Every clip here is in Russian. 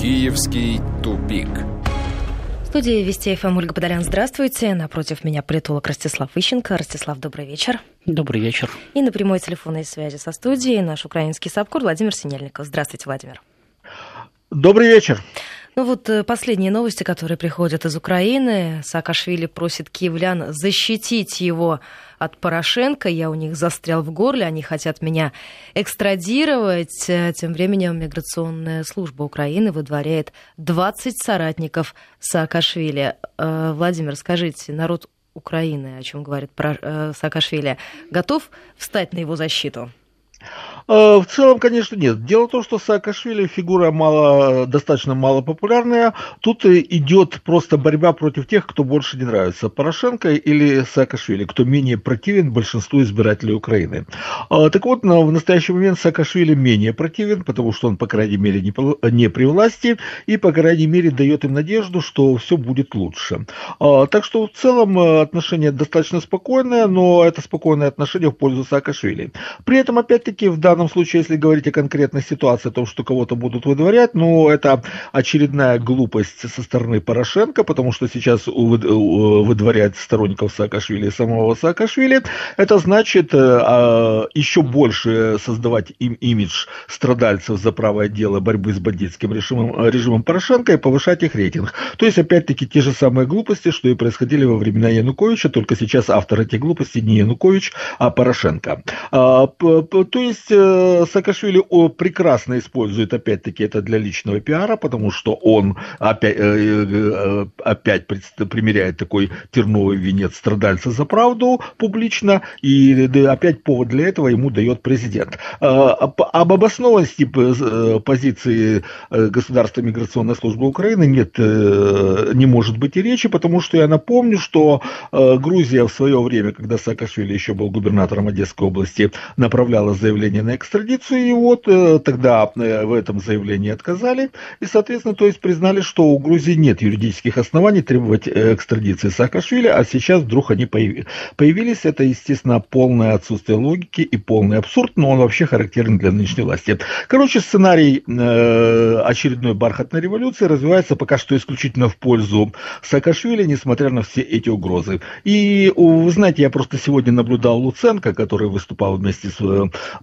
Киевский тупик. В студии Вести ФМ Ольга Бадалян. Здравствуйте. Напротив меня политолог Ростислав Ищенко. Ростислав, добрый вечер. Добрый вечер. И на прямой телефонной связи со студией наш украинский САПКОР Владимир Синельников. Здравствуйте, Владимир. Добрый вечер. Ну вот последние новости, которые приходят из Украины. Саакашвили просит киевлян защитить его от Порошенко. Я у них застрял в горле, они хотят меня экстрадировать. Тем временем миграционная служба Украины выдворяет 20 соратников Саакашвили. Владимир, скажите, народ Украины, о чем говорит Саакашвили, готов встать на его защиту? В целом, конечно, нет. Дело в том, что Саакашвили фигура достаточно мало популярная. Тут идет просто борьба против тех, кто больше не нравится. Порошенко или Саакашвили, кто менее противен большинству избирателей Украины. Так вот, в настоящий момент Саакашвили менее противен, потому что он, по крайней мере, не при власти и, по крайней мере, дает им надежду, что все будет лучше. Так что, в целом, отношение достаточно спокойное, но это спокойное отношение в пользу Саакашвили. При этом, опять-таки, в данном случае, если говорить о конкретной ситуации, о том, что кого-то будут выдворять, ну, это очередная глупость со стороны Порошенко, потому что сейчас выдворять сторонников Саакашвили и самого Саакашвили, это значит еще больше создавать им имидж страдальцев за правое дело борьбы с бандитским режимом Порошенко и повышать их рейтинг. То есть, опять-таки, те же самые глупости, что и происходили во времена Януковича, только сейчас автор этих глупостей не Янукович, а Порошенко. То есть, Саакашвили прекрасно использует, опять-таки, это для личного пиара, потому что он опять примеряет такой терновый венец страдальца за правду публично, и опять повод для этого ему дает президент. Об обоснованности позиции Государственной миграционной службы Украины не может быть и речи, потому что я напомню, что Грузия в свое время, когда Саакашвили еще был губернатором Одесской области, направляла заявление на экстрадицию, и вот тогда в этом заявлении отказали, и, соответственно, то есть признали, что у Грузии нет юридических оснований требовать экстрадиции Саакашвили, а сейчас вдруг они появились. Это, естественно, полное отсутствие логики и полный абсурд, но он вообще характерен для нынешней власти. Короче, сценарий очередной бархатной революции развивается пока что исключительно в пользу Саакашвили, несмотря на все эти угрозы. И, вы знаете, я просто сегодня наблюдал Луценко, который выступал вместе с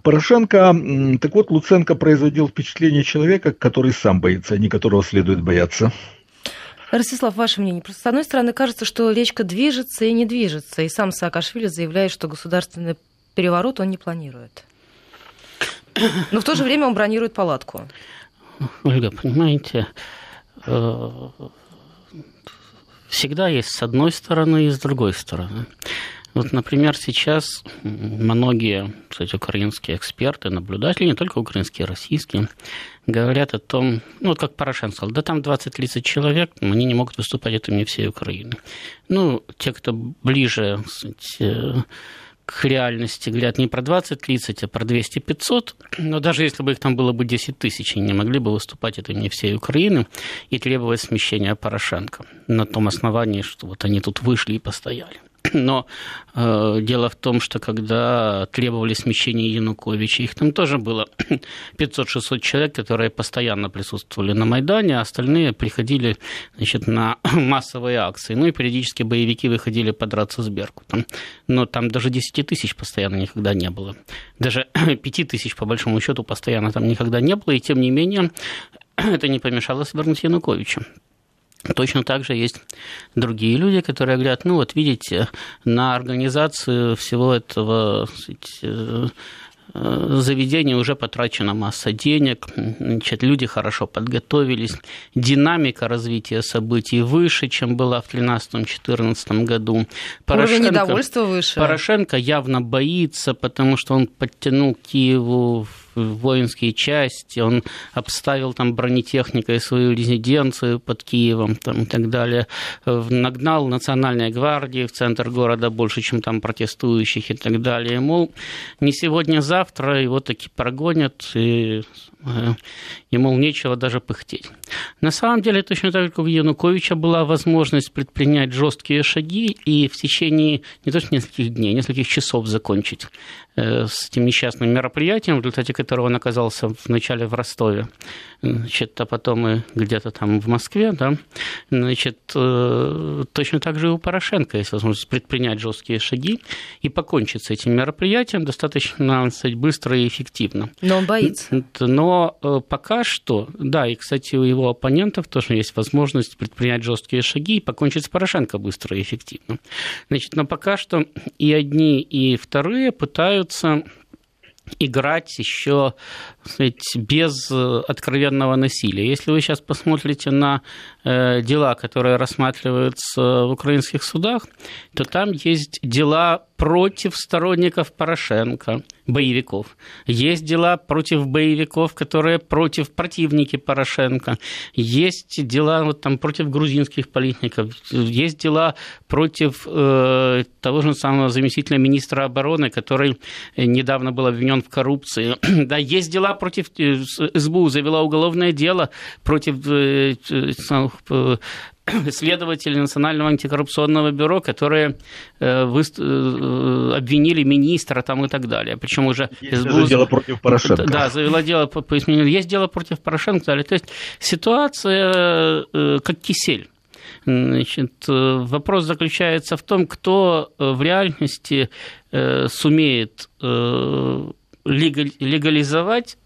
Порошенко. Так вот, Луценко производил впечатление человека, который сам боится, а не которого следует бояться. Ростислав, ваше мнение. Просто, с одной стороны, кажется, что речка движется и не движется. И сам Саакашвили заявляет, что государственный переворот он не планирует. Но в то же время он бронирует палатку. Ольга, понимаете, всегда есть с одной стороны и с другой стороны. Вот, например, сейчас многие, кстати, украинские эксперты, наблюдатели, не только украинские, российские, говорят о том, ну, вот как Порошенко сказал, да там 20-30 человек, они не могут выступать от имени всей Украины. Ну, те, кто ближе, кстати, к реальности, говорят не про 20-30, а про 200-500, но даже если бы их там было бы 10 тысяч, они не могли бы выступать от имени всей Украины и требовать смещения Порошенко на том основании, что вот они тут вышли и постояли. Но дело в том, что когда требовали смещения Януковича, их там тоже было 500-600 человек, которые постоянно присутствовали на Майдане, а остальные приходили, значит, на массовые акции. Ну и периодически боевики выходили подраться с Беркутом. Но там даже 10 тысяч постоянно никогда не было. Даже 5 тысяч, по большому счету, постоянно там никогда не было. И тем не менее, это не помешало свергнуть Януковича. Точно так же есть другие люди, которые говорят, ну вот видите, на организацию всего этого заведения уже потрачена масса денег, значит, люди хорошо подготовились, динамика развития событий выше, чем была в 2013-2014 году. Порошенко, недовольство выше. Порошенко явно боится, потому что он подтянул Киеву воинские части, он обставил там бронетехникой свою резиденцию под Киевом там, и так далее, нагнал Национальной гвардии в центр города больше, чем там протестующих и так далее. Мол, не сегодня-завтра его таки прогонят, и, мол, нечего даже пыхтеть. На самом деле, точно так же, как у Януковича была возможность предпринять жесткие шаги и в течение не то что нескольких дней, нескольких часов закончить с этим несчастным мероприятием, в результате которого он оказался вначале в Ростове, значит, а потом и где-то там в Москве, да, значит, точно так же и у Порошенко есть возможность предпринять жесткие шаги и покончить с этим мероприятием достаточно быстро и эффективно. Но он боится. Но пока что, да, и, кстати, у его оппонентов тоже есть возможность предпринять жесткие шаги и покончить с Порошенко быстро и эффективно. Значит, но пока что и одни, и вторые пытаются играть еще, знаете, без откровенного насилия. Если вы сейчас посмотрите на дела, которые рассматриваются в украинских судах, то там есть дела против сторонников Порошенко, боевиков. Есть дела против боевиков, которые против противники Порошенко. Есть дела вот, там, против грузинских политиков. Есть дела против того же самого заместителя министра обороны, который недавно был обвинен в коррупции. Да, есть дела против... СБУ завела уголовное дело против... следователи Национального антикоррупционного бюро, которые обвинили министра там и так далее. Причем уже... Есть дело против Порошенко. Да, завела дело по изменению. Есть дело против Порошенко. То есть ситуация как кисель. Значит, вопрос заключается в том, кто в реальности сумеет легализовать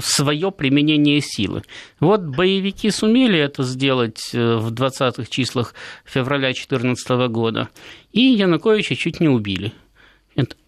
свое применение силы. Вот боевики сумели это сделать в 20-х числах февраля 2014 года, и Януковича чуть не убили.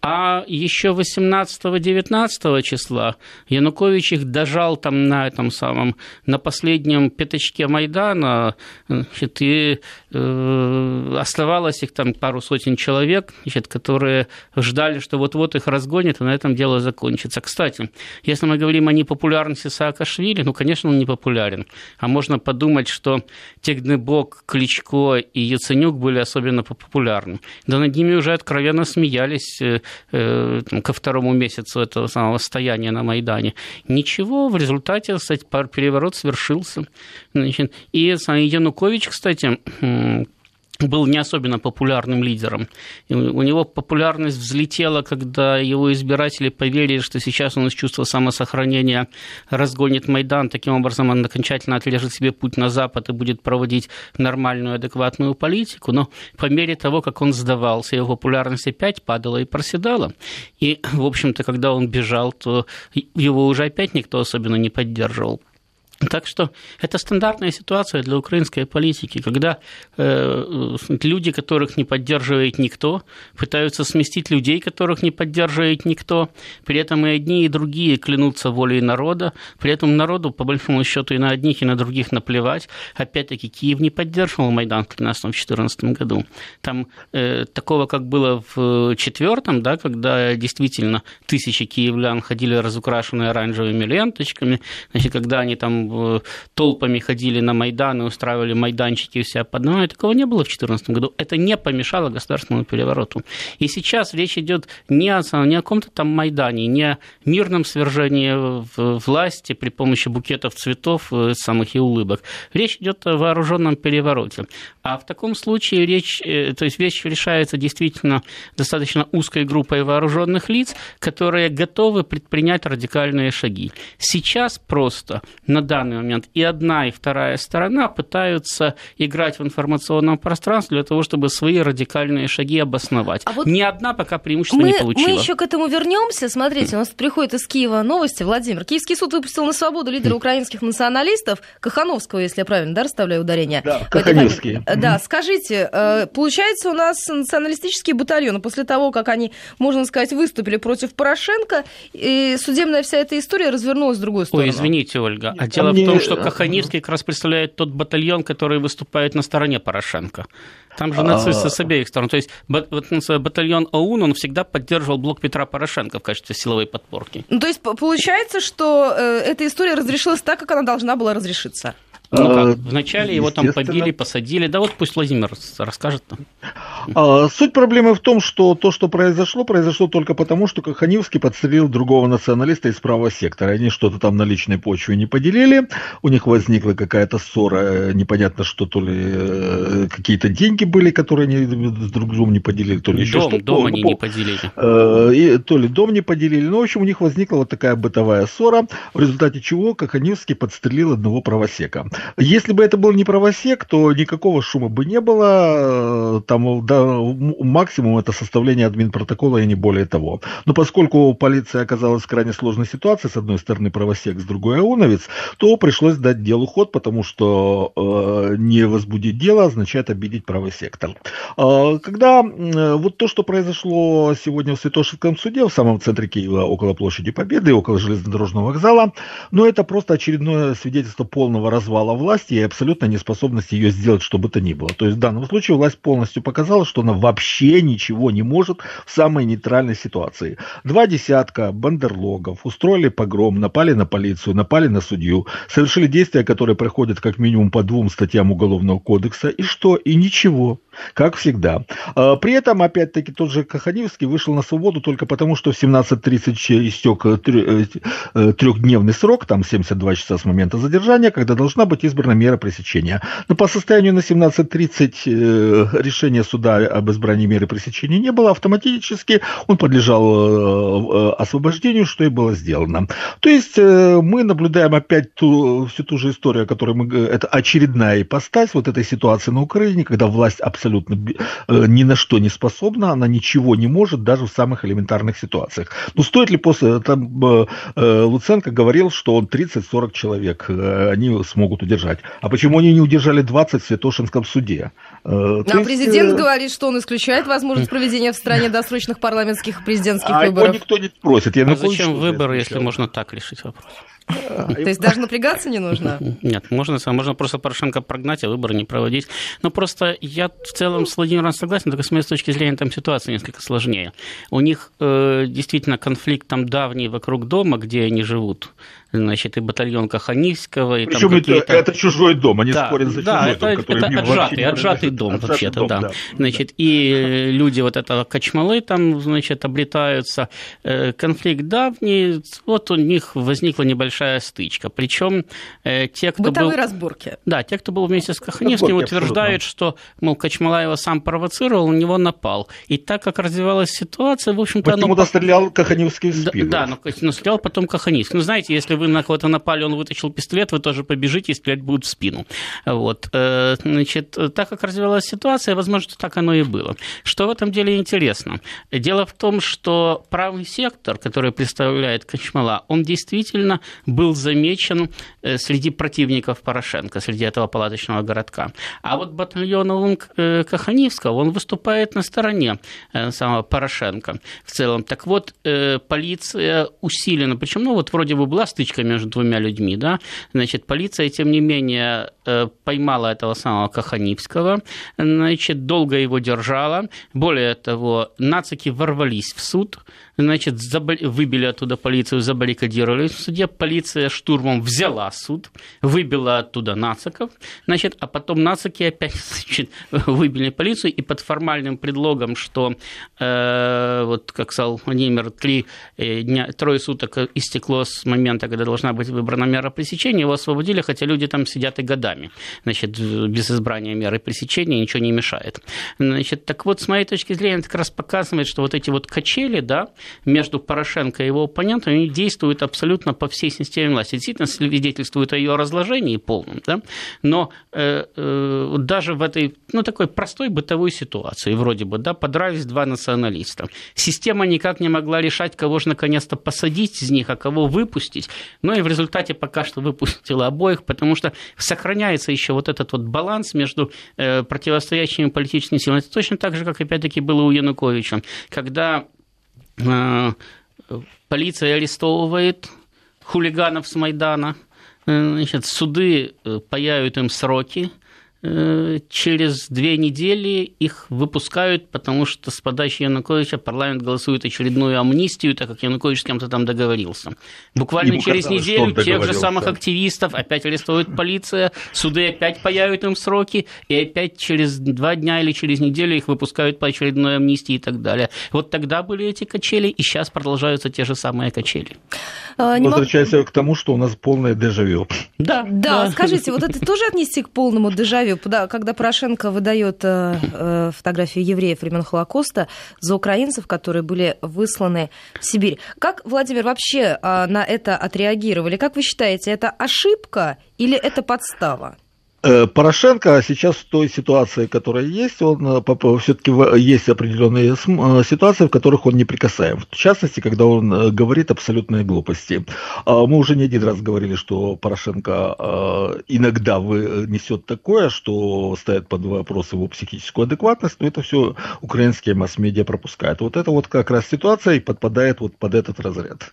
А еще 18-19 числа Янукович их дожал там на этом самом, на последнем пятачке Майдана, значит, и оставалось их там пару сотен человек, значит, которые ждали, что вот-вот их разгонят, и на этом дело закончится. Кстати, если мы говорим о непопулярности Саакашвили, ну, конечно, он не популярен. А можно подумать, что Тегнебок, Кличко и Яценюк были особенно популярны. Да над ними уже откровенно смеялись ко второму месяцу этого самого стояния на Майдане. Ничего, в результате, кстати, переворот свершился. Значит, и Янукович, кстати, был не особенно популярным лидером. У него популярность взлетела, когда его избиратели поверили, что сейчас он из чувства самосохранения разгонит Майдан, таким образом он окончательно отрежет себе путь на Запад и будет проводить нормальную, адекватную политику. Но по мере того, как он сдавался, его популярность опять падала и проседала. И, в общем-то, когда он бежал, то его уже опять никто особенно не поддерживал. Так что это стандартная ситуация для украинской политики, когда люди, которых не поддерживает никто, пытаются сместить людей, которых не поддерживает никто, при этом и одни, и другие клянутся волей народа, при этом народу, по большому счету, и на одних, и на других наплевать. Опять-таки, Киев не поддерживал Майдан в 2013-2014 году. Там такого, как было в 2004, да, когда действительно тысячи киевлян ходили разукрашенные оранжевыми ленточками, значит, когда они там толпами ходили на Майдан и устраивали майданчики у себя под нами. Такого не было в 2014 году. Это не помешало государственному перевороту. И сейчас речь идет не о каком-то там Майдане, не о мирном свержении власти при помощи букетов цветов самых и улыбок. Речь идет о вооруженном перевороте. А в таком случае вещь решается действительно достаточно узкой группой вооруженных лиц, которые готовы предпринять радикальные шаги. Сейчас просто на данный момент и одна, и вторая сторона пытаются играть в информационном пространстве для того, чтобы свои радикальные шаги обосновать. А вот ни одна пока преимущество не получила. Мы еще к этому вернемся. Смотрите, у нас приходит из Киева новости. Владимир, Киевский суд выпустил на свободу лидера украинских националистов Кахановского, если я правильно, да, расставляю ударение. Да, Каханевский. Да, скажите, получается, у нас националистические батальоны после того, как они, можно сказать, выступили против Порошенко, и судебная вся эта история развернулась в другую сторону. Ой, извините, Ольга. А дело в том, что Каханевский как раз представляет тот батальон, который выступает на стороне Порошенко. Там же нацисты с обеих сторон. То есть батальон ОУН, он всегда поддерживал блок Петра Порошенко в качестве силовой подпорки. Ну, то есть получается, что эта история разрешилась так, как она должна была разрешиться? Ну как, вначале его там побили, посадили. Да вот пусть Владимир расскажет. Суть проблемы в том, что то, что произошло, произошло только потому, что Каханевский подстрелил другого националиста из правого сектора. Они что-то там на личной почве не поделили. У них возникла какая-то ссора. Непонятно, что то ли какие-то деньги были, которые они друг с другом не поделили. То ли еще что-то. Дом они не поделили. То ли дом не поделили. Ну, в общем, у них возникла вот такая бытовая ссора, в результате чего Каханевский подстрелил одного правосека. Если бы это был не правосек, то никакого шума бы не было, там да, максимум это составление админпротокола и не более того. Но поскольку полиция оказалась в крайне сложной ситуации, с одной стороны правосек, с другой ауновец, то пришлось дать делу ход, потому что не возбудить дело означает обидеть правый сектор. Когда вот то, что произошло сегодня в Святошинском суде, в самом центре Киева, около площади Победы, около железнодорожного вокзала, но это просто очередное свидетельство полного развала власти и абсолютной неспособности ее сделать, что бы то ни было. То есть в данном случае власть полностью показала, что она вообще ничего не может в самой нейтральной ситуации. 2 десятка бандерлогов устроили погром, напали на полицию, напали на судью, совершили действия, которые проходят как минимум по 2 статьям Уголовного кодекса. И что? И ничего. Как всегда. При этом, опять-таки, тот же Каханевский вышел на свободу только потому, что в 17:30 истек трехдневный срок, там 72 часа с момента задержания, когда должна быть избрана мера пресечения. Но по состоянию на 17:30 решения суда об избрании меры пресечения не было. Автоматически он подлежал освобождению, что и было сделано. То есть мы наблюдаем опять всю ту же историю, о которой мы говорим. Это очередная ипостась вот этой ситуации на Украине, когда власть абсолютно ни на что не способна, она ничего не может даже в самых элементарных ситуациях. Ну, стоит ли после... Там, Луценко говорил, что он 30-40 человек они смогут удержать. А почему они не удержали 20 в Святошинском суде? А президент говорит, что он исключает возможность проведения в стране досрочных парламентских президентских выборов. Его никто не спросит. А зачем выборы, если можно так решить вопрос? То есть даже напрягаться не нужно? Нет, можно просто Порошенко прогнать, а выборы не проводить. Но просто я в целом с Владимиром согласен, только с точки зрения там ситуация несколько сложнее. У них действительно конфликт там давний вокруг дома, где они живут. Значит, и батальон Каханевского, и причем там какие-то... это чужой дом, они спорят за чужой дом, который это отжатый дом, вообще-то, да. Значит, и люди вот этого Кочмалы там, значит, облетаются. Конфликт давний, вот у них возникла небольшая стычка. Причем те, кто бытовые разборки. Да, те, кто был вместе с Каханевским, утверждают, что, мол, Кочмала его сам провоцировал, на него напал. И так как развивалась ситуация, в общем-то... Почему-то стрелял Каханевский в спину. Да, но стрелял потом Каханевский. Ну, знаете, если вы на кого-то напали, он вытащил пистолет, вы тоже побежите и стрелять будут в спину. Вот. Значит, так как развивалась ситуация, возможно, так оно и было. Что в этом деле интересно? Дело в том, что правый сектор, который представляет Кочмала, он действительно был замечен среди противников Порошенко, среди этого палаточного городка. А вот батальон Каханевского, он выступает на стороне самого Порошенко в целом. Так вот, полиция усилена, причем, ну вот вроде бы была стычка между 2 людьми, да, значит, полиция, тем не менее, поймала этого самого Каханевского, значит, долго его держала, более того, нацики ворвались в суд, значит, выбили оттуда полицию, забаррикадировались в суде, полиция штурмом взяла суд, выбила оттуда нациков, значит, а потом нацики опять, значит, выбили полицию, и под формальным предлогом, что, вот, как сказал Владимир, 3 суток истекло с момента, когда должна быть выбрана мера пресечения, его освободили, хотя люди там сидят и годами, значит, без избрания меры пресечения, ничего не мешает. Значит, так вот, с моей точки зрения, это как раз показывает, что вот эти вот качели, да, между Порошенко и его оппонентами, они действуют абсолютно по всей системе власти. Действительно, свидетельствуют о ее разложении полном, да? Но даже в этой, ну, такой простой бытовой ситуации, вроде бы, да, подрались 2 националиста. Система никак не могла решать, кого же наконец-то посадить из них, а кого выпустить. Но и в результате пока что выпустила обоих, потому что сохраняется еще вот этот вот баланс между противостоящими политическими силами. Это точно так же, как опять-таки было у Януковича, когда полиция арестовывает хулиганов с Майдана, значит, суды паяют им сроки, через 2 недели их выпускают, потому что с подачи Януковича парламент голосует очередную амнистию, так как Янукович с кем-то там договорился. Буквально через неделю тех же самых активистов опять арестовывает полиция, суды опять паяют им сроки, и опять через 2 дня или через неделю их выпускают по очередной амнистии и так далее. Вот тогда были эти качели, и сейчас продолжаются те же самые качели. Возвращаясь к тому, что у нас полное дежавю. Да, скажите, вот это тоже отнести к полному дежавю? Когда Порошенко выдает фотографию евреев времен Холокоста за украинцев, которые были высланы в Сибирь. Как, Владимир, вообще на это отреагировали? Как вы считаете, это ошибка или это подстава? Порошенко сейчас в той ситуации, которая есть, он все-таки есть определенные ситуации, в которых он неприкасаем. В частности, когда он говорит абсолютные глупости. Мы уже не один раз говорили, что Порошенко иногда несет такое, что ставит под вопрос его психическую адекватность, но это все украинские масс-медиа пропускают. Вот это вот как раз ситуация и подпадает вот под этот разряд.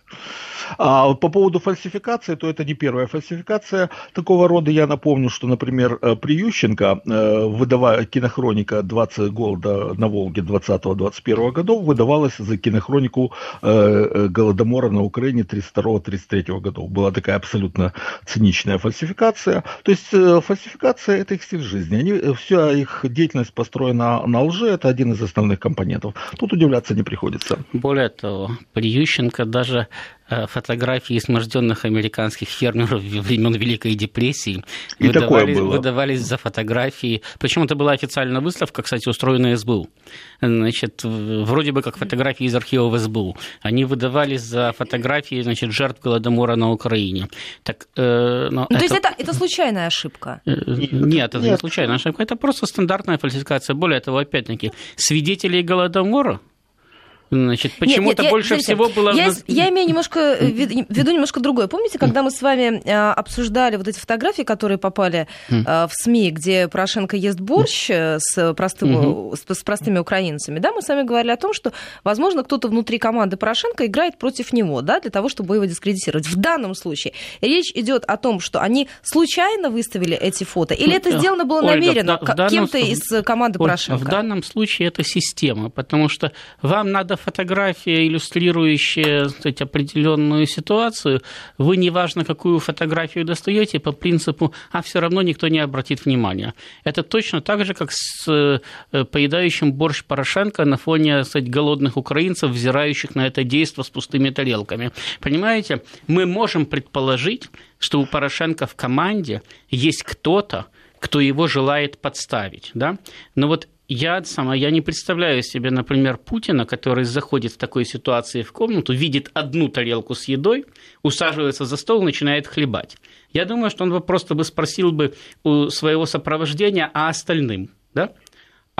А по поводу фальсификации, то это не первая фальсификация такого рода. Я напомню, что, например, при Ющенко, выдавая кинохроника 20 голода на Волге 20-21 годов, выдавалась за кинохронику Голодомора на Украине 32-33 годов. Была такая абсолютно циничная фальсификация. То есть фальсификация – это их стиль жизни. Вся их деятельность построена на лжи, это один из основных компонентов. Тут удивляться не приходится. Более того, при Ющенко даже фотографии изможденных американских фермеров времен Великой депрессии выдавались за фотографии. Причем это была официальная выставка, кстати, устроенная СБУ. Значит, вроде бы как фотографии из архива СБУ. Они выдавались за фотографии, значит, жертв Голодомора на Украине. Так, то есть это случайная ошибка? Нет, это не случайная ошибка. Это просто стандартная фальсификация. Более того, опять-таки, свидетелей Голодомора, значит, почему-то больше всего было... Я имею немножко в виду немножко другое. Помните, когда мы с вами обсуждали вот эти фотографии, которые попали в СМИ, где Порошенко ест борщ с простыми украинцами, да, мы с вами говорили о том, что, возможно, кто-то внутри команды Порошенко играет против него, да, для того, чтобы его дискредитировать. В данном случае речь идет о том, что они случайно выставили эти фото, или это сделано было намеренно кем-то из команды Порошенко? В данном случае это система, потому что вам надо фотография, иллюстрирующая, кстати, определенную ситуацию, вы неважно, какую фотографию достаете, по принципу, все равно никто не обратит внимания. Это точно так же, как с поедающим борщ Порошенко на фоне, кстати, голодных украинцев, взирающих на это действо с пустыми тарелками. Понимаете, мы можем предположить, что у Порошенко в команде есть кто-то, кто его желает подставить, да? Но вот я не представляю себе, например, Путина, который заходит в такой ситуации в комнату, видит одну тарелку с едой, усаживается за стол и начинает хлебать. Я думаю, что он просто спросил бы у своего сопровождения, а остальным, да?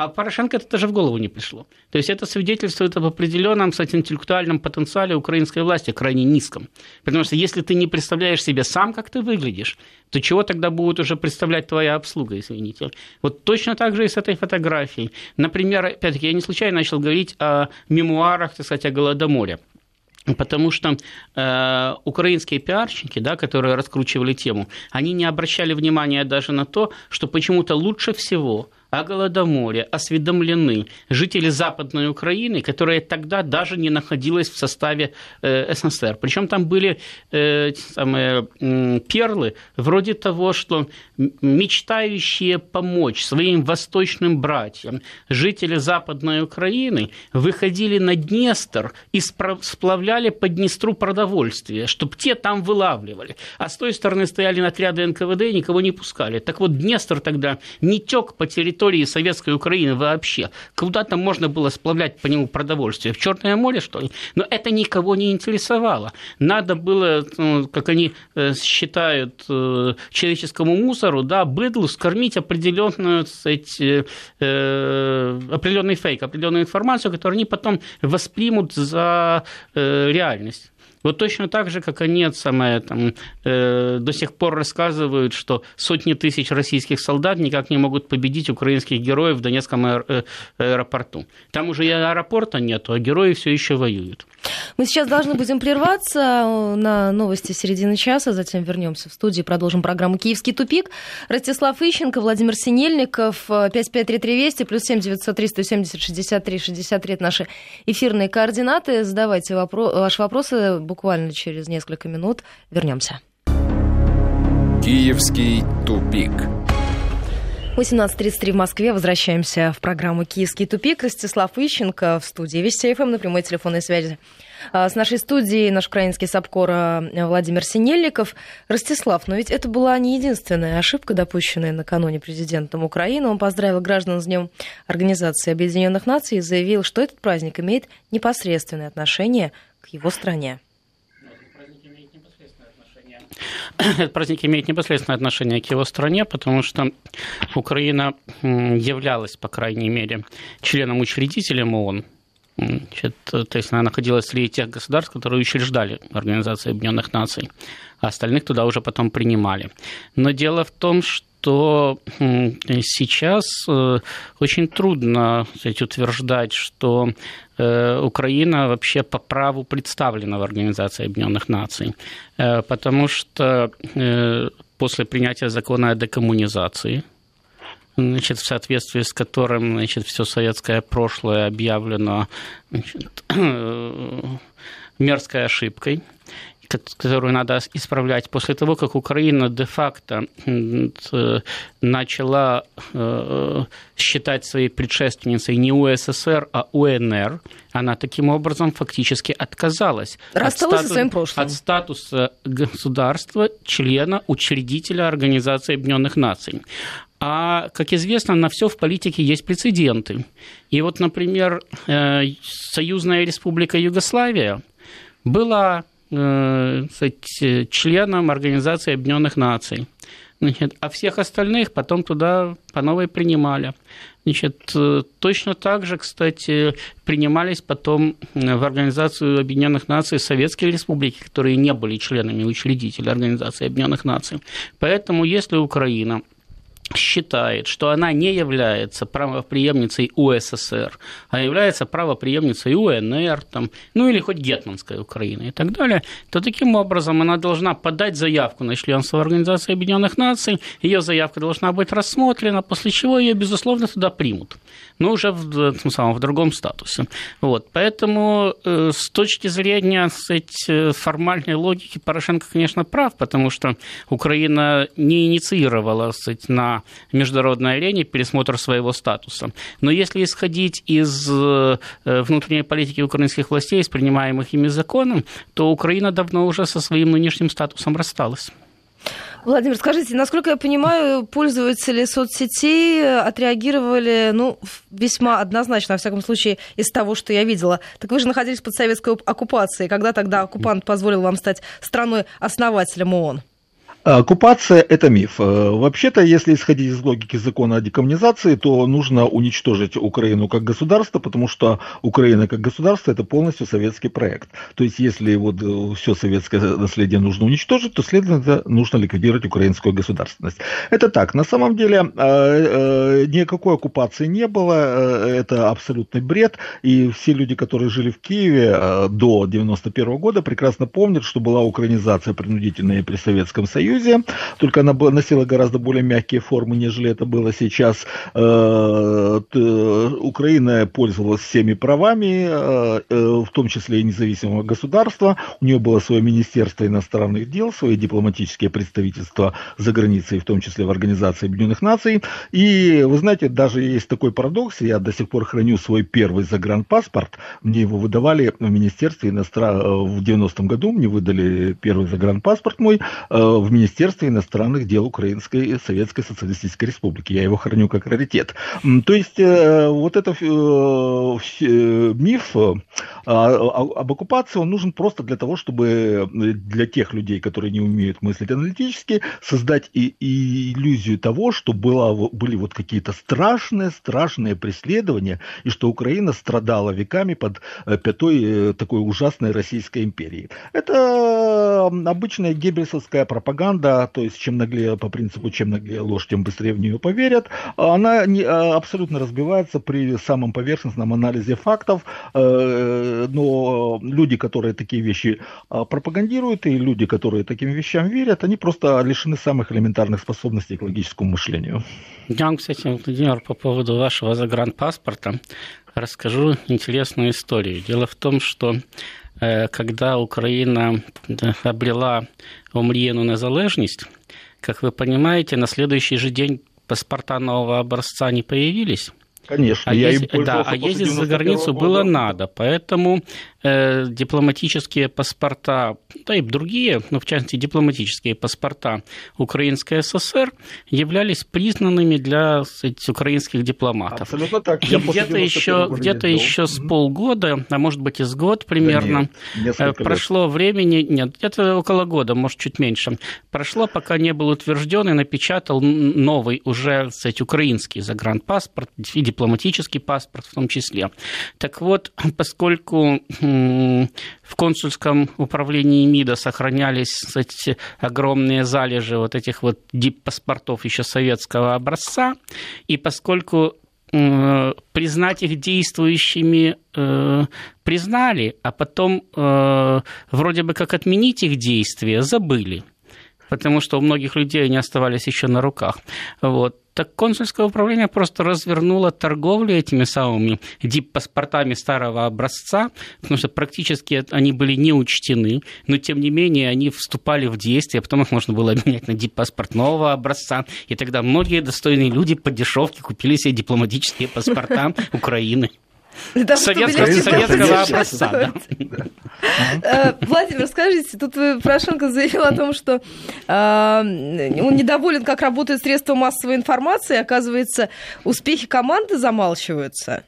А Порошенко это даже в голову не пришло. То есть это свидетельствует об определенном, кстати, интеллектуальном потенциале украинской власти, крайне низком. Потому что если ты не представляешь себе сам, как ты выглядишь, то чего тогда будет уже представлять твоя обслуга, извините. Вот точно так же и с этой фотографией. Например, опять-таки, я не случайно начал говорить о мемуарах, так сказать, о Голодоморе. Потому что украинские пиарщики, да, которые раскручивали тему, они не обращали внимания даже на то, что почему-то лучше всего о Голодоморе осведомлены жители Западной Украины, которая тогда даже не находилась в составе СССР. Причем там были перлы вроде того, что мечтающие помочь своим восточным братьям жители Западной Украины выходили на Днестр и сплавляли по Днестру продовольствие, чтобы те там вылавливали. А с той стороны стояли отряды НКВД и никого не пускали. Так вот, Днестр тогда не тек по территории Советской Украины вообще. Куда-то можно было сплавлять по нему продовольствие. В Черное море, что ли? Но это никого не интересовало. Надо было, как они считают, человеческому мусору, да, быдлу, скормить определенный фейк, определенную информацию, которую они потом воспримут за реальность. Вот точно так же, как они до сих пор рассказывают, что сотни тысяч российских солдат никак не могут победить украинских героев в Донецком аэропорту. Там уже и аэропорта нет, а герои все еще воюют. Мы сейчас должны будем прерваться на новости середины часа, затем вернемся в студию и продолжим программу «Киевский тупик». Ростислав Ищенко, Владимир Синельников, 553320 +7 903 170 63 63 – это наши эфирные координаты. Задавайте ваши вопросы буквально через несколько минут. Вернемся. «Киевский тупик». 18:33 в Москве. Возвращаемся в программу «Киевский тупик». Ростислав Ищенко в студии Вести ФМ на прямой телефонной связи. С нашей студией наш украинский сапкор Владимир Синельников. Ростислав, но ведь это была не единственная ошибка, допущенная накануне президентом Украины. Он поздравил граждан с Днем Организации Объединенных Наций и заявил, что этот праздник имеет непосредственное отношение к его стране. Этот праздник имеет непосредственное отношение к его стране, потому что Украина являлась, по крайней мере, членом-учредителем ООН. То есть она находилась среди тех государств, которые учреждали Организацию Объединенных Наций, а остальных туда уже потом принимали. Но дело в том, что сейчас очень трудно утверждать, что Украина вообще по праву представлена в Организации Объединенных Наций, потому что после принятия закона о декоммунизации, в соответствии с которым все советское прошлое объявлено мерзкой ошибкой, которую надо исправлять, после того, как Украина де-факто начала считать своей предшественницей не УССР, а УНР, она таким образом фактически отказалась от статуса государства, члена, учредителя Организации Объединенных Наций. А, как известно, на все в политике есть прецеденты. И вот, например, Союзная Республика Югославия была членом Организации Объединенных Наций, а всех остальных потом туда по новой принимали. Точно так же, кстати, принимались потом в Организацию Объединенных Наций советские республики, которые не были членами учредителей Организации Объединенных Наций. Поэтому, если Украина считает, что она не является правопреемницей УССР, а является правопреемницей УНР, или хоть гетманской Украины и так далее, то таким образом она должна подать заявку на членство в Организации Объединенных Наций, ее заявка должна быть рассмотрена, после чего ее, безусловно, туда примут, но уже в другом статусе. Вот. Поэтому с точки зрения формальной логики Порошенко, конечно, прав, потому что Украина не инициировала на международной арене пересмотр своего статуса. Но если исходить из внутренней политики украинских властей, из принимаемых ими законов, то Украина давно уже со своим нынешним статусом рассталась. Владимир, скажите, насколько я понимаю, пользователи соцсетей отреагировали, весьма однозначно, во всяком случае, из того, что я видела. Так вы же находились под советской оккупацией. Когда тогда оккупант позволил вам стать страной-основателем ООН? Оккупация – это миф. Вообще-то, если исходить из логики закона о декоммунизации, то нужно уничтожить Украину как государство, потому что Украина как государство – это полностью советский проект. То есть, если все советское наследие нужно уничтожить, то, следовательно, нужно ликвидировать украинскую государственность. Это так. На самом деле, никакой оккупации не было. Это абсолютный бред. И все люди, которые жили в Киеве до 91 года, прекрасно помнят, что была украинизация принудительная при Советском Союзе. Только она носила гораздо более мягкие формы, нежели это было сейчас. Украина пользовалась всеми правами, в том числе и независимого государства. У нее было свое министерство иностранных дел, свои дипломатические представительства за границей, в том числе в Организации Объединенных Наций. И вы знаете, даже есть такой парадокс, я до сих пор храню свой первый загранпаспорт, мне его выдавали в министерстве в 90-м году, мне выдали первый загранпаспорт мой в Министерстве иностранных дел Украинской Советской Социалистической Республики. Я его храню как раритет. То есть вот этот миф об оккупации, он нужен просто для того, чтобы для тех людей, которые не умеют мыслить аналитически, создать и иллюзию того, что были вот какие-то страшные преследования, и что Украина страдала веками под пятой такой ужасной Российской империи. Это обычная геббельсовская пропаганда, то есть чем наглее, по принципу чем наглее ложь, тем быстрее в нее поверят. Она абсолютно разбивается при самом поверхностном анализе фактов, но люди, которые такие вещи пропагандируют, и люди, которые таким вещам верят, они просто лишены самых элементарных способностей к логическому мышлению. Я, кстати, Владимир, по поводу вашего загранпаспорта расскажу интересную историю. Дело в том, что когда Украина обрела омріяну незалежність, как вы понимаете, на следующий же день паспорта нового образца не появились. Конечно, а ездить за границу было надо, поэтому дипломатические паспорта, да и другие, но в частности дипломатические паспорта Украинской ССР являлись признанными для украинских дипломатов. Абсолютно так. Где-то еще с полгода, а может быть и с год примерно, да нет, прошло лет. Времени, нет, где-то около года, может чуть меньше, прошло, пока не был утвержден и напечатал новый уже украинский загранпаспорт и дипломатический паспорт в том числе. Так вот, поскольку в консульском управлении МИДа сохранялись, кстати, огромные залежи вот этих вот диппаспортов еще советского образца, и поскольку признать их действующими признали, а потом вроде бы как отменить их действия забыли, потому что у многих людей они оставались еще на руках. Вот. Так консульское управление просто развернуло торговлю этими самыми диппаспортами старого образца, потому что практически они были не учтены, но тем не менее они вступали в действие, потом их можно было обменять на диппаспорт нового образца, и тогда многие достойные люди по дешевке купили себе дипломатические паспорта Украины. Советского образца. Владимир, скажите, тут Порошенко заявил о том, что он недоволен, как работают средства массовой информации, оказывается, успехи команды замалчиваются.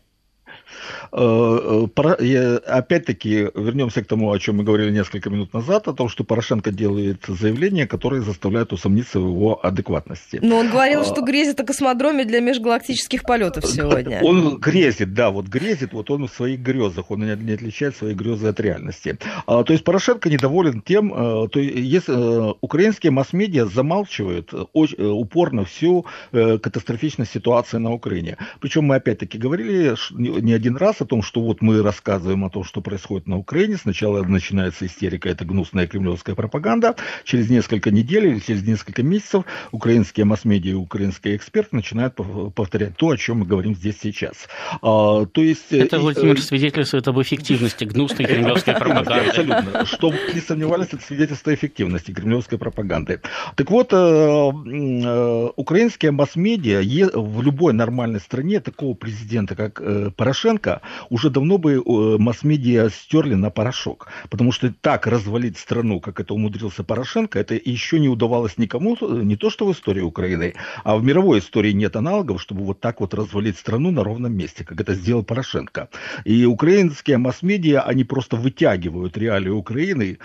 Опять-таки вернемся к тому, о чем мы говорили несколько минут назад, о том, что Порошенко делает заявления, которые заставляют усомниться в его адекватности. Но он говорил, что грезит о космодроме для межгалактических полетов сегодня. Он грезит, да, вот грезит, вот он в своих грезах, он не отличает свои грезы от реальности. То есть Порошенко недоволен тем, если украинские масс-медиа замалчивают упорно всю катастрофичность ситуации на Украине. Причем мы опять-таки говорили не один раз о том, что вот мы рассказываем о том, что происходит на Украине. Сначала начинается истерика, это гнусная кремлевская пропаганда. Через несколько недель или через несколько месяцев украинские масс-медиа и украинские эксперты начинают повторять то, о чем мы говорим здесь сейчас. То есть, это, Владимир, свидетельствует об эффективности гнусной кремлевской пропаганды. Абсолютно. Чтобы не сомневались, это свидетельство эффективности кремлевской пропаганды. Так вот, украинские масс-медиа в любой нормальной стране такого президента, как Порошенко, уже давно бы масс-медиа стерли на порошок, потому что так развалить страну, как это умудрился Порошенко, это еще не удавалось никому, не то что в истории Украины, а в мировой истории нет аналогов, чтобы вот так вот развалить страну на ровном месте, как это сделал Порошенко. И украинские масс-медиа, они просто вытягивают реалии Украины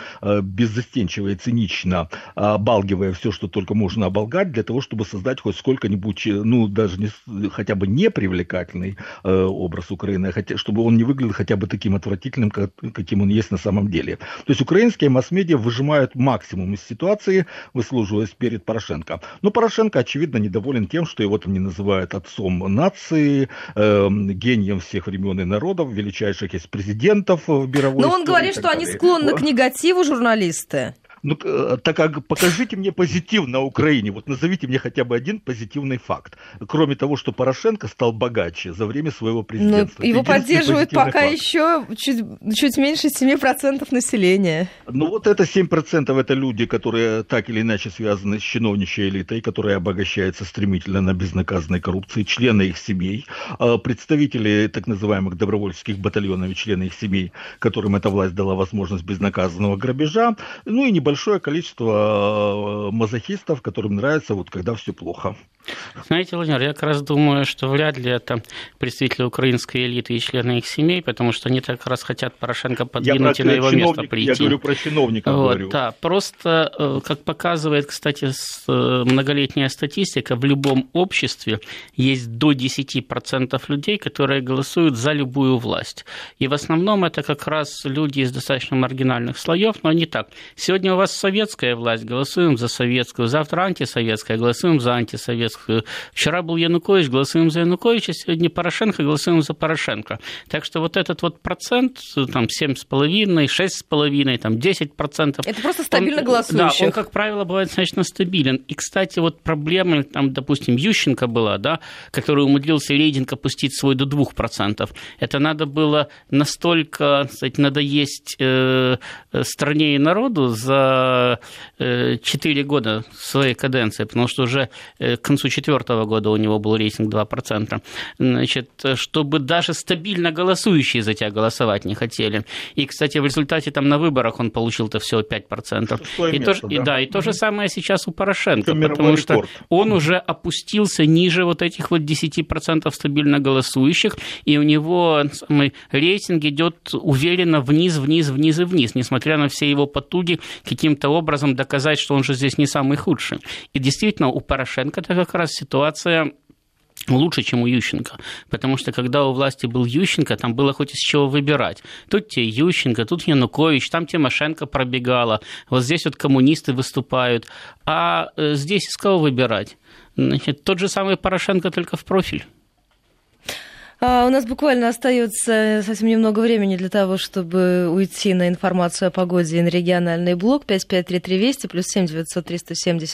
беззастенчиво и цинично, обалгивая все, что только можно оболгать, для того, чтобы создать хоть сколько-нибудь, ну, даже не, хотя бы непривлекательный образ Украины, чтобы он не выглядел хотя бы таким отвратительным, каким он есть на самом деле. То есть украинские масс-медиа выжимают максимум из ситуации, выслуживаясь перед Порошенко. Но Порошенко, очевидно, недоволен тем, что его там не называют отцом нации, гением всех времен и народов, величайших из президентов в мировой истории. Но он говорит, что они склонны к негативу, журналисты. Ну, так как покажите мне позитив на Украине, вот назовите мне хотя бы один позитивный факт. Кроме того, что Порошенко стал богаче за время своего президентства. Ну, его поддерживают пока факт. Еще чуть меньше 7% населения. Ну вот это 7% это люди, которые так или иначе связаны с чиновничьей элитой, которая обогащается стремительно на безнаказанной коррупции, члены их семей, представители так называемых добровольческих батальонов и члены их семей, которым эта власть дала возможность безнаказанного грабежа, ну и небольшой большое количество мазохистов, которым нравится, вот когда все плохо. Знаете, Владимир, я как раз думаю, что вряд ли это представители украинской элиты и члены их семей, потому что они так раз хотят Порошенко подвинуть и на его место прийти. Я говорю про чиновников. Да, просто, как показывает, кстати, многолетняя статистика, в любом обществе есть до 10% людей, которые голосуют за любую власть. И в основном это как раз люди из достаточно маргинальных слоев, но не так. Сегодня у вас советская власть, голосуем за советскую, завтра антисоветская, голосуем за антисоветскую. Вчера был Янукович, голосуем за Януковича, сегодня Порошенко, голосуем за Порошенко. Так что вот этот вот процент, там 7,5, 6,5, там 10%. Это просто стабильно голосующих. Да, он, как правило, бывает достаточно стабилен. И, кстати, вот проблема, там, допустим, Ющенко была, да, который умудрился рейтинг опустить свой до 2%. Это надо было настолько, кстати, надоесть стране и народу за 4 года своей каденции, потому что уже к концу 2004 года у него был рейтинг 2%. Значит, чтобы даже стабильно голосующие за тебя голосовать не хотели. И, кстати, в результате там на выборах он получил-то всего 5%. И то же самое сейчас у Порошенко, потому что он уже опустился ниже вот этих вот 10% стабильно голосующих, и у него рейтинг идет уверенно вниз, вниз, вниз и вниз, несмотря на все его потуги каким-то образом доказать, что он же здесь не самый худший. И действительно, у Порошенко это как раз ситуация лучше, чем у Ющенко, потому что когда у власти был Ющенко, там было хоть из чего выбирать. Тут тебе Ющенко, тут Янукович, там Тимошенко пробегала, вот здесь вот коммунисты выступают, а здесь из кого выбирать? Значит, тот же самый Порошенко, только в профиль. У нас буквально остается совсем немного времени для того, чтобы уйти на информацию о погоде и на региональный блок. 553320 плюс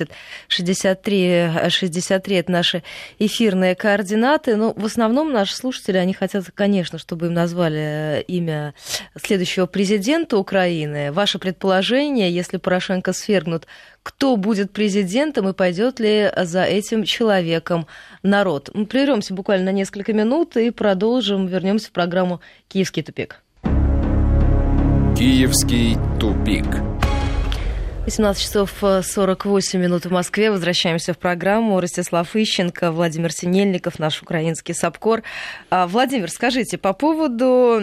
7-900-370-63-63 это наши эфирные координаты. Но в основном наши слушатели, они хотят, конечно, чтобы им назвали имя следующего президента Украины. Ваше предположение, если Порошенко свергнут, кто будет президентом и пойдет ли за этим человеком народ. Мы прервемся буквально на несколько минут и продолжим. Вернемся в программу «Киевский тупик». «Киевский тупик». 18 часов 48 минут в Москве. Возвращаемся в программу. Ростислав Ищенко, Владимир Синельников, наш украинский САПКОР. Владимир, скажите, по поводу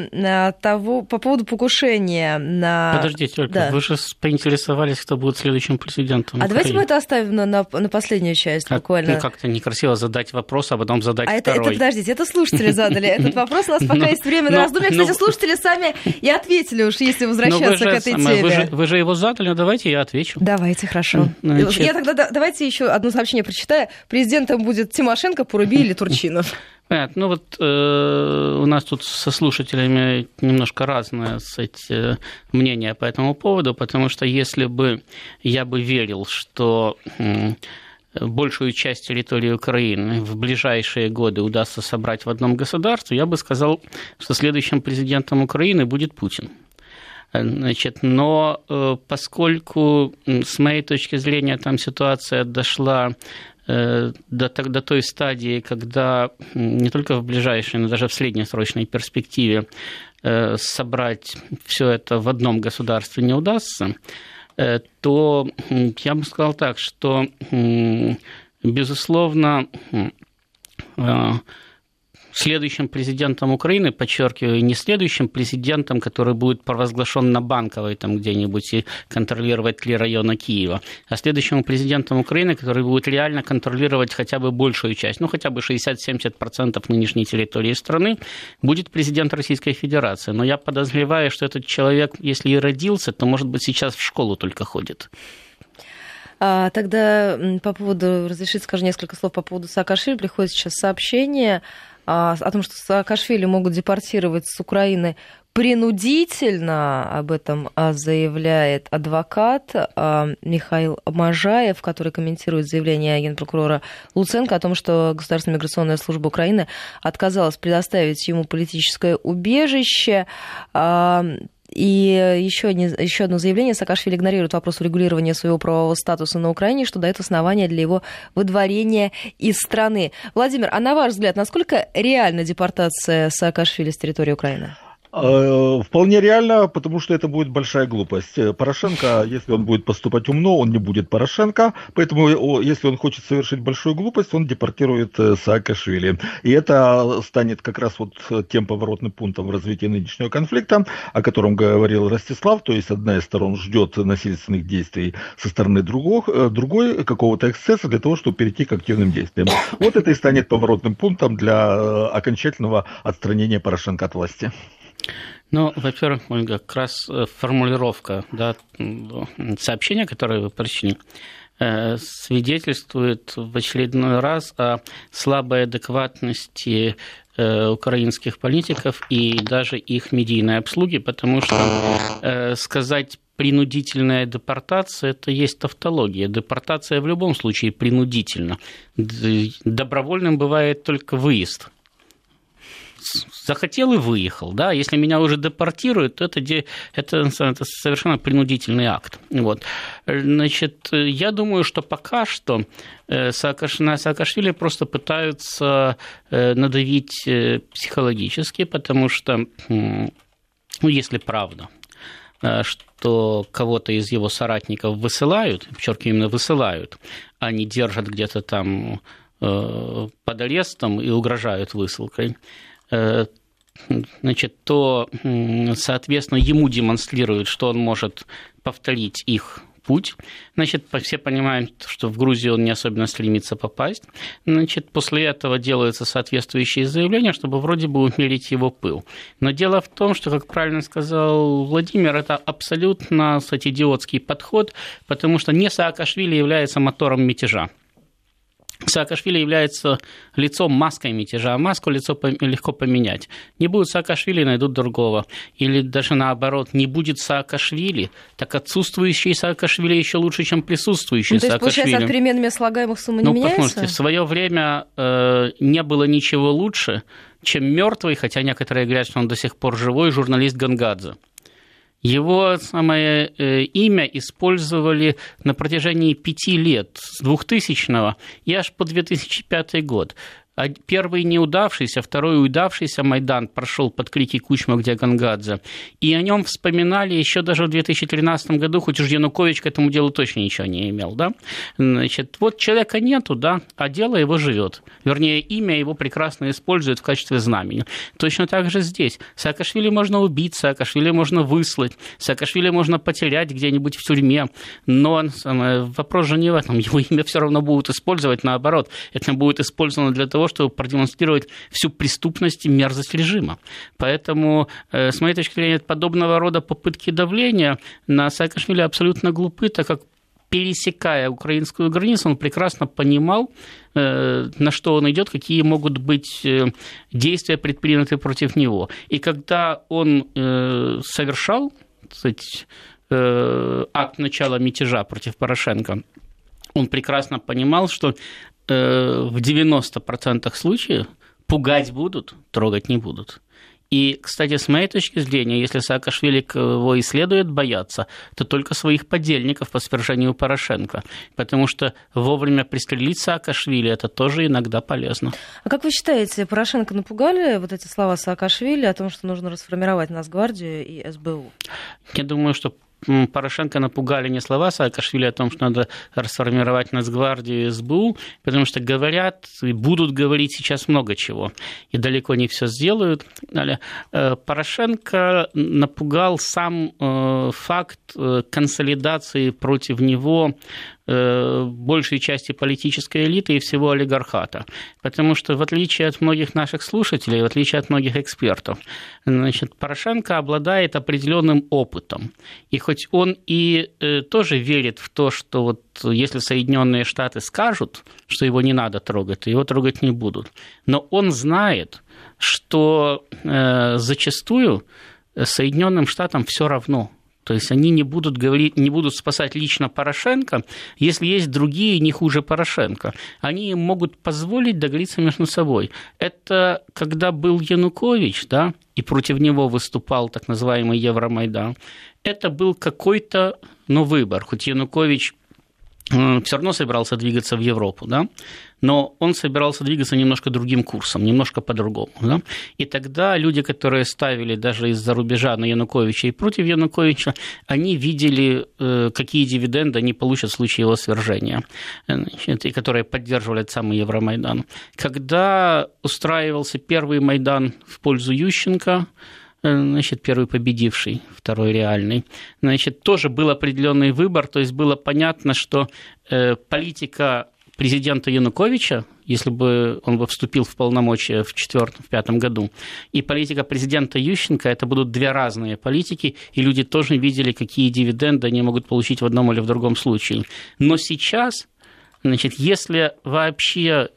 покушения на... Подождите, Ольга, да. Вы же поинтересовались, кто будет следующим президентом. Давайте мы это оставим на последнюю часть буквально. Как-то некрасиво задать вопрос, а потом задать второй. Подождите, это слушатели задали этот вопрос. У нас пока есть время на раздумья. Кстати, слушатели сами и ответили уж, если возвращаться к этой теме. Вы же его задали, давайте я отвечу. Давайте, хорошо. Значит... Я тогда давайте еще одно сообщение прочитаю. Президентом будет Тимошенко, Поруби или Турчинов. Понятно. Ну вот у нас тут со слушателями немножко разное, кстати, мнение по этому поводу, потому что если бы я бы верил, что большую часть территории Украины в ближайшие годы удастся собрать в одном государстве, я бы сказал, что следующим президентом Украины будет Путин. Значит, но поскольку, с моей точки зрения, там ситуация дошла до той стадии, когда не только в ближайшей, но даже в среднесрочной перспективе собрать все это в одном государстве не удастся, то я бы сказал так, что, безусловно, следующим президентом Украины, подчеркиваю, не следующим президентом, который будет провозглашен на Банковой там где-нибудь и контролировать три района Киева, а следующим президентом Украины, который будет реально контролировать хотя бы большую часть, ну хотя бы 60-70% нынешней территории страны, будет президент Российской Федерации. Но я подозреваю, что этот человек, если и родился, то, может быть, сейчас в школу только ходит. Тогда по поводу, разрешите, скажу несколько слов по поводу Саакашвили. Приходит сейчас сообщение о том, что Саакашвили могут депортировать с Украины принудительно, об этом заявляет адвокат Михаил Можаев, который комментирует заявление генпрокурора Луценко о том, что Государственная миграционная служба Украины отказалась предоставить ему политическое убежище. И еще одно заявление. Саакашвили игнорирует вопрос урегулирования своего правового статуса на Украине, что дает основания для его выдворения из страны. Владимир, а на ваш взгляд, насколько реальна депортация Саакашвили с территории Украины? Вполне реально, потому что это будет большая глупость. Порошенко, если он будет поступать умно, он не будет Порошенко. Поэтому, если он хочет совершить большую глупость, он депортирует Саакашвили. И это станет как раз вот тем поворотным пунктом в развитии нынешнего конфликта, о котором говорил Ростислав. То есть одна из сторон ждет насильственных действий со стороны другой какого-то эксцесса для того, чтобы перейти к активным действиям. Вот это и станет поворотным пунктом для окончательного отстранения Порошенко от власти. Ну, во-первых, Ольга, как раз формулировка, да, сообщения, которое вы прочли, свидетельствует в очередной раз о слабой адекватности украинских политиков и даже их медийной обслуги, потому что сказать принудительная депортация – это есть тавтология. Депортация в любом случае принудительна. Добровольным бывает только выезд. Захотел и выехал, да, если меня уже депортируют, то это совершенно принудительный акт. Вот. Значит, я думаю, что пока что на Саакашвили просто пытаются надавить психологически, потому что, если правда, что кого-то из его соратников высылают, подчеркиваю, именно высылают, а не держат где-то там под арестом и угрожают высылкой, значит, то, соответственно, ему демонстрируют, что он может повторить их путь. Значит, все понимают, что в Грузию он не особенно стремится попасть. Значит, после этого делаются соответствующие заявления, чтобы вроде бы умерить его пыл. Но дело в том, что, как правильно сказал Владимир, это абсолютно, кстати, идиотский подход, потому что не Саакашвили является мотором мятежа. Саакашвили является лицом, маской мятежа, а маску лицо легко поменять. Не будет Саакашвили, найдут другого. Или даже наоборот, не будет Саакашвили, так отсутствующий Саакашвили еще лучше, чем присутствующий Саакашвили. То есть, получается, от переменными слагаемых сумма не меняется? Посмотрите, в свое время не было ничего лучше, чем мертвый, хотя некоторые говорят, что он до сих пор живой, журналист Гонгадзе. Его самое имя использовали на протяжении 5 лет, с 2000-го и аж по 2005 год. Первый неудавшийся, второй удавшийся Майдан прошел под крики «Кучма, где Гонгадзе?». И о нем вспоминали еще даже в 2013 году, хоть уж Янукович к этому делу точно ничего не имел. Да? Значит, вот человека нету, да, а дело его живет. Вернее, имя его прекрасно используют в качестве знамени. Точно так же здесь. Саакашвили можно убить, Саакашвили можно выслать, Саакашвили можно потерять где-нибудь в тюрьме. Но вопрос же не в этом. Его имя все равно будут использовать, наоборот. Это будет использовано для того, чтобы продемонстрировать всю преступность и мерзость режима. Поэтому, с моей точки зрения, подобного рода попытки давления на Саакашвили абсолютно глупы, так как, пересекая украинскую границу, он прекрасно понимал, на что он идет, какие могут быть действия, предприняты против него. И когда он совершал, кстати, акт начала мятежа против Порошенко, он прекрасно понимал, что в 90% случаев пугать будут, трогать не будут. И, кстати, с моей точки зрения, если Саакашвили его и следует бояться, то только своих подельников по свержению Порошенко, потому что вовремя пристрелить Саакашвили – это тоже иногда полезно. А как вы считаете, Порошенко напугали вот эти слова Саакашвили о том, что нужно расформировать Нацгвардию и СБУ? Я думаю, что Порошенко напугали не слова Саакашвили о том, что надо расформировать Нацгвардию и СБУ, потому что говорят и будут говорить сейчас много чего, и далеко не все сделают. Порошенко напугал сам факт консолидации против него большей части политической элиты и всего олигархата. Потому что, в отличие от многих наших слушателей, в отличие от многих экспертов, значит, Порошенко обладает определенным опытом. И хоть он и тоже верит в то, что вот если Соединенные Штаты скажут, что его не надо трогать, то его трогать не будут. Но он знает, что зачастую Соединенным Штатам все равно. То есть они не будут говорить, не будут спасать лично Порошенко, если есть другие не хуже Порошенко. Они им могут позволить договориться между собой. Это когда был Янукович, да, и против него выступал так называемый Евромайдан. Это был какой-то, ну, выбор. Хоть Янукович все равно собирался двигаться в Европу, да? Но он собирался двигаться немножко другим курсом, немножко по-другому. Да? И тогда люди, которые ставили даже из-за рубежа на Януковича и против Януковича, они видели, какие дивиденды они получат в случае его свержения, значит, и которые поддерживали этот самый Евромайдан. Когда устраивался первый Майдан в пользу Ющенко, значит, первый победивший, второй реальный, значит, тоже был определенный выбор, то есть было понятно, что политика президента Януковича, если бы он вступил в полномочия в 2004-2005 году, и политика президента Ющенко, это будут две разные политики, и люди тоже видели, какие дивиденды они могут получить в одном или в другом случае. Но сейчас, значит, если вообще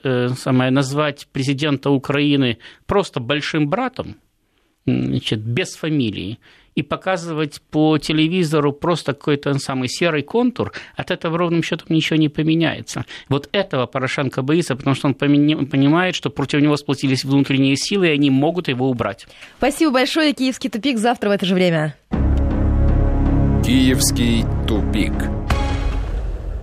назвать президента Украины просто большим братом, значит, без фамилии, и показывать по телевизору просто какой-то самый серый контур, от этого ровным счетом ничего не поменяется. Вот этого Порошенко боится, потому что он понимает, что против него сплотились внутренние силы, и они могут его убрать. Спасибо большое. Киевский тупик завтра в это же время. Киевский тупик.